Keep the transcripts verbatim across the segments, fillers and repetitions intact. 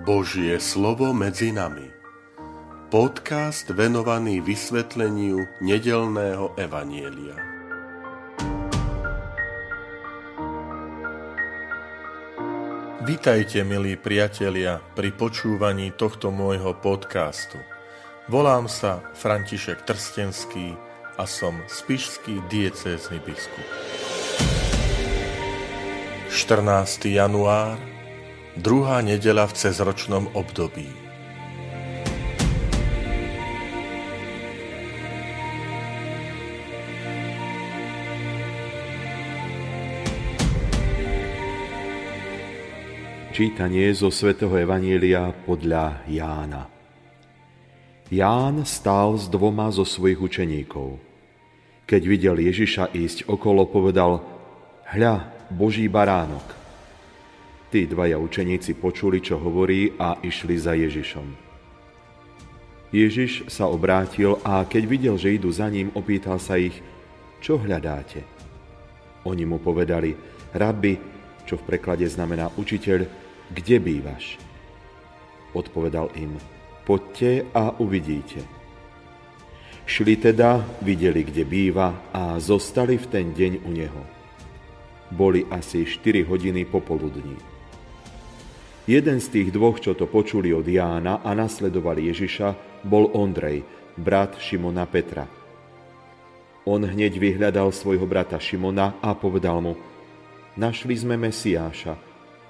Božie slovo medzi nami. Podcast venovaný vysvetleniu nedeľného evanjelia. Vitajte, milí priatelia, pri počúvaní tohto môjho podcastu. Volám sa František Trstenský a som spišský diecézny biskup. štrnásteho januára, druhá nedeľa v cezročnom období. Čítanie zo svätého evanjelia podľa Jána. Ján stál s dvoma zo svojich učeníkov. Keď videl Ježiša ísť okolo, povedal: "Hľa, Boží baránok." Tí dvaja učeníci počuli, čo hovorí, a išli za Ježišom. Ježiš sa obrátil a keď videl, že idú za ním, opýtal sa ich: "Čo hľadáte?" Oni mu povedali: "Rabbi," čo v preklade znamená učiteľ, "kde bývaš?" Odpovedal im: "Poďte a uvidíte." Šli teda, videli, kde býva, a zostali v ten deň u neho. Boli asi štyri hodiny popoludní. Jeden z tých dvoch, čo to počuli od Jána a nasledovali Ježiša, bol Ondrej, brat Šimona Petra. On hneď vyhľadal svojho brata Šimona a povedal mu: "Našli sme Mesiáša,"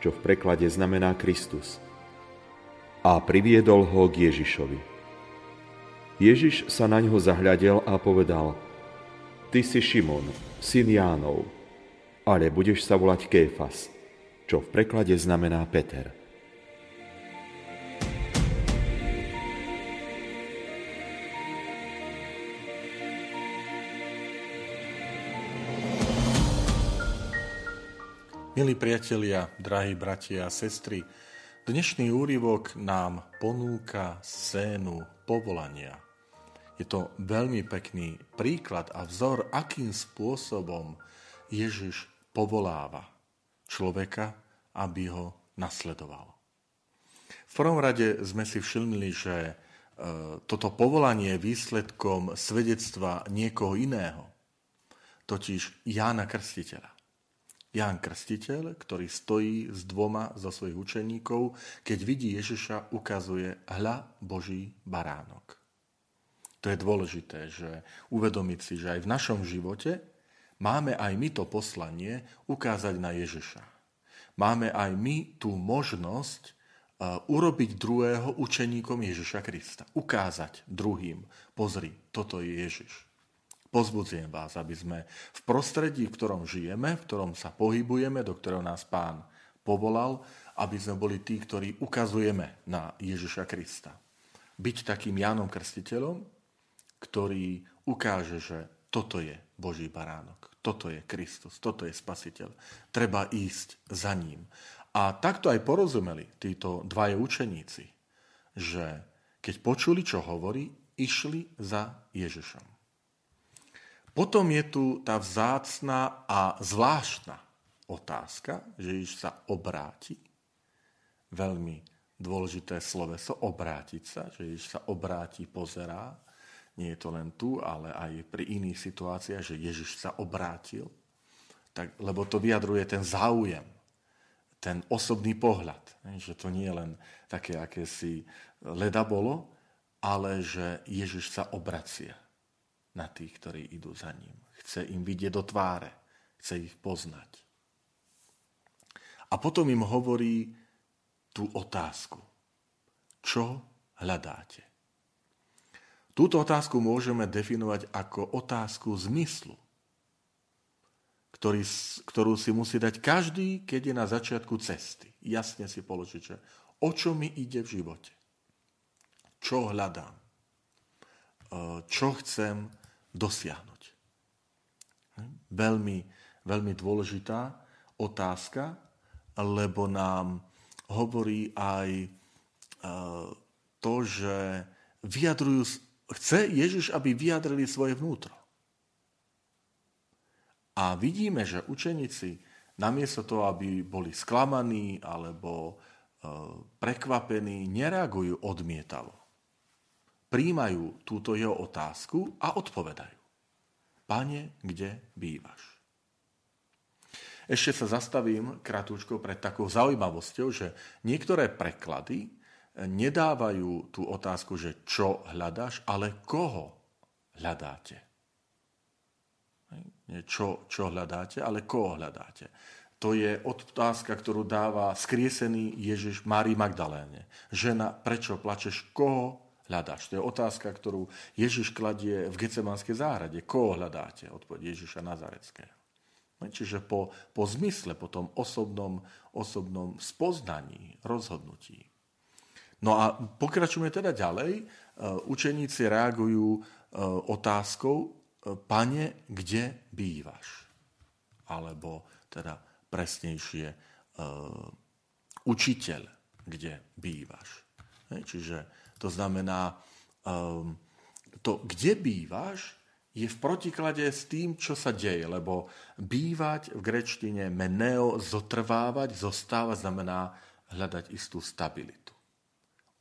čo v preklade znamená Kristus. A priviedol ho k Ježišovi. Ježiš sa na ňo zahľadel a povedal: "Ty si Šimon, syn Jánov, ale budeš sa volať Kéfas," čo v preklade znamená Peter. Milí priatelia, drahí bratia a sestry, dnešný úryvok nám ponúka scénu povolania. Je to veľmi pekný príklad a vzor, akým spôsobom Ježiš povoláva človeka, aby ho nasledoval. V prvom rade sme si všimli, že toto povolanie je výsledkom svedectva niekoho iného, totiž Jána Krstiteľa. Ján Krstiteľ, ktorý stojí s dvoma zo svojich učeníkov, keď vidí Ježiša, ukazuje: "Hľa, Boží baránok." To je dôležité, že uvedomiť si, že aj v našom živote máme aj my to poslanie ukázať na Ježiša. Máme aj my tú možnosť urobiť druhého učeníkom Ježiša Krista. Ukázať druhým: "Pozri, toto je Ježiš." Pozbudzujem vás, aby sme v prostredí, v ktorom žijeme, v ktorom sa pohybujeme, do ktorého nás Pán povolal, aby sme boli tí, ktorí ukazujeme na Ježiša Krista. Byť takým Jánom Krstiteľom, ktorý ukáže, že toto je Boží baránok, toto je Kristus, toto je Spasiteľ. Treba ísť za ním. A takto aj porozumeli títo dvaja učeníci, že keď počuli, čo hovorí, išli za Ježišom. Potom je tu tá vzácna a zvláštna otázka, že Ježiš sa obráti. Veľmi dôležité sloveso, obrátiť sa, že Ježiš sa obráti, pozerá. Nie je to len tu, ale aj pri iných situáciách, že Ježiš sa obrátil, tak, lebo to vyjadruje ten záujem, ten osobný pohľad. Že to nie je len také, aké si leda bolo, ale že Ježiš sa obracia na tých, ktorí idú za ním. Chce im vidieť do tváre, chce ich poznať. A potom im hovorí tú otázku: "Čo hľadáte?" Túto otázku môžeme definovať ako otázku zmyslu, ktorý, ktorú si musí dať každý, keď je na začiatku cesty. Jasne si položiť, že o čo mi ide v živote? Čo hľadám? Čo chcem dosiahnuť? Veľmi, veľmi dôležitá otázka, lebo nám hovorí aj to, že vyjadrujú, chce Ježiš, aby vyjadrili svoje vnútro. A vidíme, že učeníci namiesto toho, aby boli sklamaní alebo prekvapení, nereagujú odmietavo. Prijímajú túto jeho otázku a odpovedajú. Pane, kde bývaš? Ešte sa zastavím kratučko pred takou zaujímavosťou, že niektoré preklady nedávajú tú otázku, že čo hľadáš, ale koho hľadáte. Nie čo, čo hľadáte, ale koho hľadáte. To je otázka, ktorú dáva skriesený Ježiš Márii Magdaléne. Žena, prečo plačeš, koho hľadáš? To je otázka, ktorú Ježiš kladie v Getsemanskej záhrade. Koho hľadáte? Odpoveď Ježiša Nazareckého. Čiže po, po zmysle, po tom osobnom, osobnom spoznaní, rozhodnutí. No a pokračujeme teda ďalej. Učeníci reagujú otázkou Pane, kde bývaš? Alebo teda presnejšie Učiteľ, kde bývaš? Čiže to znamená, to kde bývaš je v protiklade s tým, čo sa deje, lebo bývať v gréčtine meneo, zotrvávať, zostávať, znamená hľadať istú stabilitu,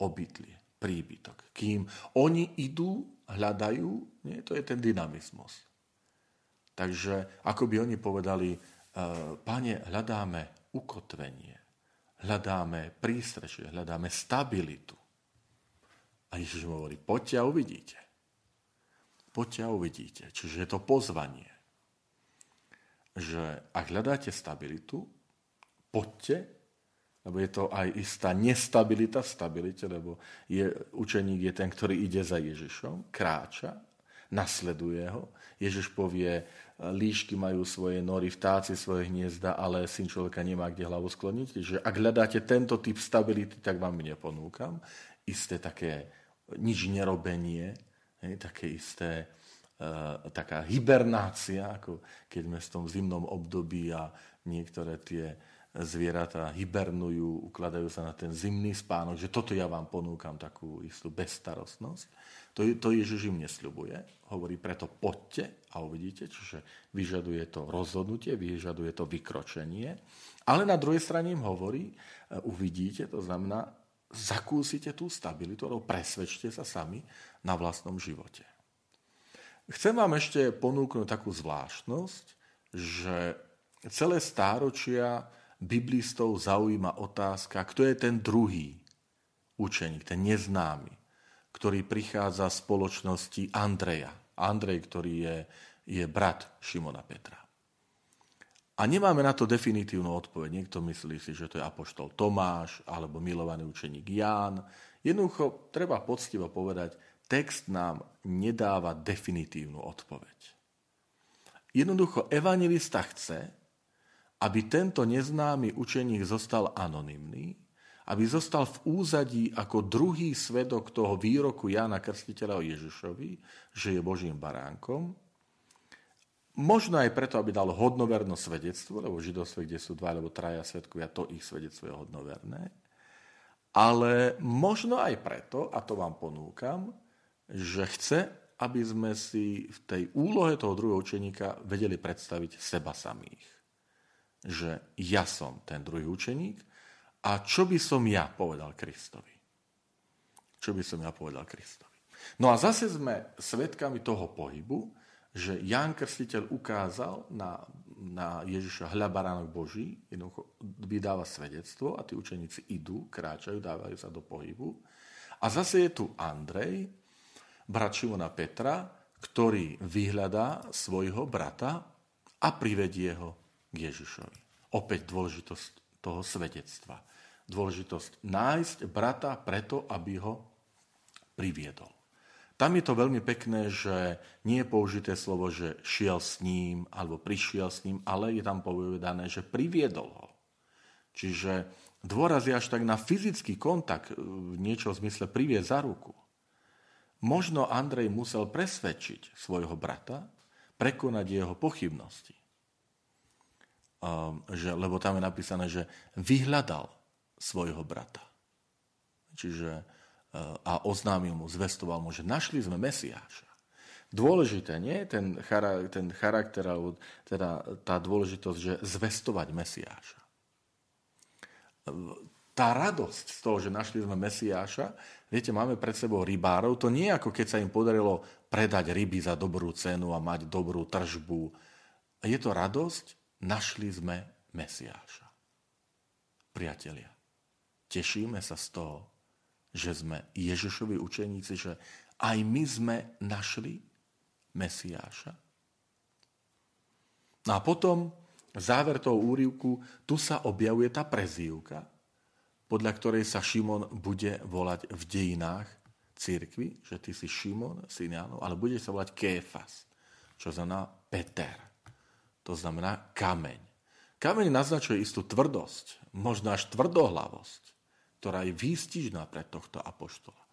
obydlie, príbytok. Kým oni idú, hľadajú, nie, to je ten dynamizmus. Takže, ako by oni povedali, Pane, hľadáme ukotvenie, hľadáme prístrešie, hľadáme stabilitu. A Ježiš mu hovorí, poďte a uvidíte. Poďte a uvidíte. Čiže je to pozvanie, že ak hľadáte stabilitu, poďte, lebo je to aj istá nestabilita v stabilite, lebo je, učeník je ten, ktorý ide za Ježišom, kráča, nasleduje ho. Ježiš povie, líšky majú svoje nory, vtáci svoje hniezda, ale syn človeka nemá kde hlavu skloniť. Čiže ak hľadáte tento typ stability, tak vám neponúkam. Isté také nič nerobenie, je, také isté, e, taká hibernácia, ako keď sme v tom zimnom období a niektoré tie zvieratá hibernujú, ukladajú sa na ten zimný spánok, že toto ja vám ponúkam, takú istú bezstarostnosť. To, to Ježiš im nesľubuje. Hovorí, preto poďte a uvidíte, čiže vyžaduje to rozhodnutie, vyžaduje to vykročenie. Ale na druhej strane im hovorí, e, uvidíte, to znamená, zakúsite tú stabilitu, alebo presvedčte sa sami na vlastnom živote. Chcem vám ešte ponúknuť takú zvláštnosť, že celé stáročia biblistov zaujíma otázka, kto je ten druhý učeník, ten neznámy, ktorý prichádza z spoločnosti Andreja. Andrej, ktorý je, je brat Šimona Petra. A nemáme na to definitívnu odpoveď. Niekto myslí si, že to je apoštol Tomáš alebo milovaný učeník Ján. Jednoducho treba poctivo povedať, text nám nedáva definitívnu odpoveď. Jednoducho evanjelista chce, aby tento neznámy učeník zostal anonymný, aby zostal v úzadí ako druhý svedok toho výroku Jána Krstiteľa o Ježišovi, že je Božím baránkom. Možno aj preto, aby dal hodnoverné svedectvo, lebo v židovstve, kde sú dva alebo traja svedkovia, to ich svedectvo je hodnoverné. Ale možno aj preto, a to vám ponúkam, že chce, aby sme si v tej úlohe toho druhého učeníka vedeli predstaviť seba samých. Že ja som ten druhý učeník a čo by som ja povedal Kristovi? Čo by som ja povedal Kristovi? No a zase sme svedkami toho pohybu, že Ján Krstiteľ ukázal na, na Ježiša hľa baránok Boží, jednoducho vydáva svedectvo a tí učeníci idú, kráčajú, dávajú sa do pohybu. A zase je tu Andrej, brat Šimona Petra, ktorý vyhľadá svojho brata a privedie ho k Ježišovi. Opäť dôležitosť toho svedectva. Dôležitosť nájsť brata preto, aby ho priviedol. Tam je to veľmi pekné, že nie je použité slovo, že šiel s ním alebo prišiel s ním, ale je tam povedané, že priviedol ho. Čiže dôraz je až tak na fyzický kontakt, v niečom zmysle priviesť za ruku. Možno Andrej musel presvedčiť svojho brata, prekonať jeho pochybnosti. Um, že, lebo tam je napísané, že vyhľadal svojho brata. Čiže a oznámil mu, zvestoval mu, že našli sme Mesiáša. Dôležité, nie? Ten charakter, ten charakter teda tá dôležitosť, že zvestovať Mesiáša. tá radosť z toho, že našli sme Mesiáša, viete, máme pred sebou rybárov, to nie je ako keď sa im podarilo predať ryby za dobrú cenu a mať dobrú tržbu. Je to radosť, našli sme Mesiáša. Priatelia, tešíme sa z toho, že sme Ježišovi učeníci, že aj my sme našli Mesiáša. No a potom záver toho úryvku, tu sa objavuje tá prezývka, podľa ktorej sa Šimon bude volať v dejinách cirkvi, že ty si Šimon, syn Jánov, ale bude sa volať Kéfas, čo znamená Peter. To znamená kameň. Kameň naznačuje istú tvrdosť, možno až tvrdohlavosť, ktorá je výstižná pre tohto apoštola.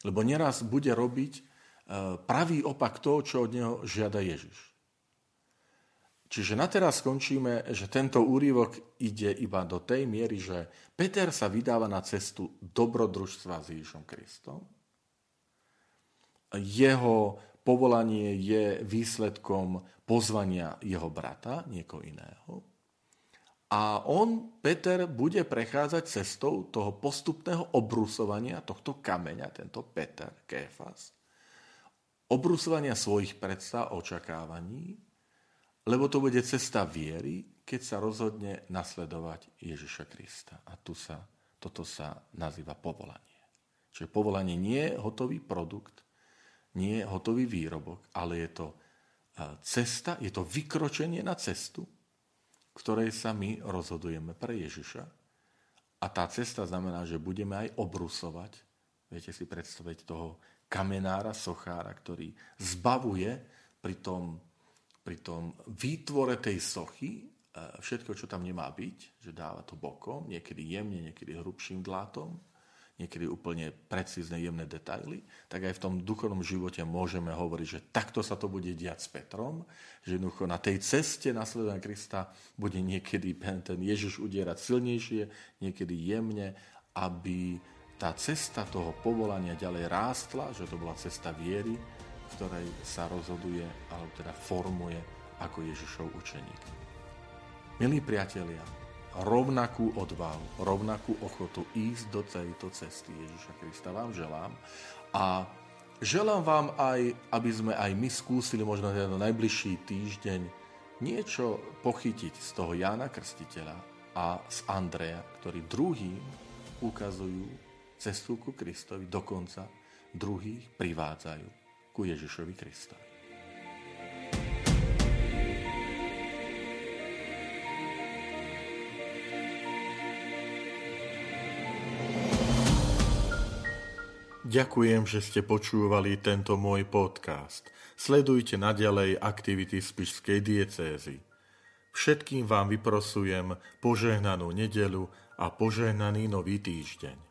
Lebo neraz bude robiť pravý opak toho, čo od neho žiada Ježiš. Čiže nateraz skončíme, že tento úryvok ide iba do tej miery, že Peter sa vydáva na cestu dobrodružstva s Ježišom Kristom. Jeho povolanie je výsledkom pozvania jeho brata, niekoho iného. A on, Peter, bude prechádzať cestou toho postupného obrusovania tohto kameňa, tento Peter, Kéfas, obrusovania svojich predstav, očakávaní, lebo to bude cesta viery, keď sa rozhodne nasledovať Ježiša Krista. A tu sa, toto sa nazýva povolanie. Čiže povolanie nie je hotový produkt, nie je hotový výrobok, ale je to cesta, je to vykročenie na cestu, ktorej sa my rozhodujeme pre Ježiša. A tá cesta znamená, že budeme aj obrusovať. Viete si predstaviť toho kamenára, sochára, ktorý zbavuje pri tom pri tom výtvore tej sochy všetko, čo tam nemá byť, že dáva to bokom, niekedy jemne, niekedy hrubším dlátom, niekedy úplne precízne jemné detaily, tak aj v tom duchovnom živote môžeme hovoriť, že takto sa to bude diať s Petrom, že jednoducho na tej ceste nasledovania Krista bude niekedy ten Ježiš udierať silnejšie, niekedy jemne, aby tá cesta toho povolania ďalej rástla, že to bola cesta viery, v ktorej sa rozhoduje, alebo teda formuje ako Ježišov učeník. Milí priatelia, rovnakú odvahu, rovnakú ochotu ísť do tejto cesty Ježiša Krista vám želám a želám vám aj, aby sme aj my skúsili možno na najbližší týždeň niečo pochytiť z toho Jána Krstiteľa a z Andreja, ktorí druhým ukazujú cestu ku Kristovi, dokonca druhých privádzajú ku Ježišovi Kristovi. Ďakujem, že ste počúvali tento môj podcast. Sledujte naďalej aktivity Spišskej diecézy. Všetkým vám vyprosujem požehnanú nedeľu a požehnaný nový týždeň.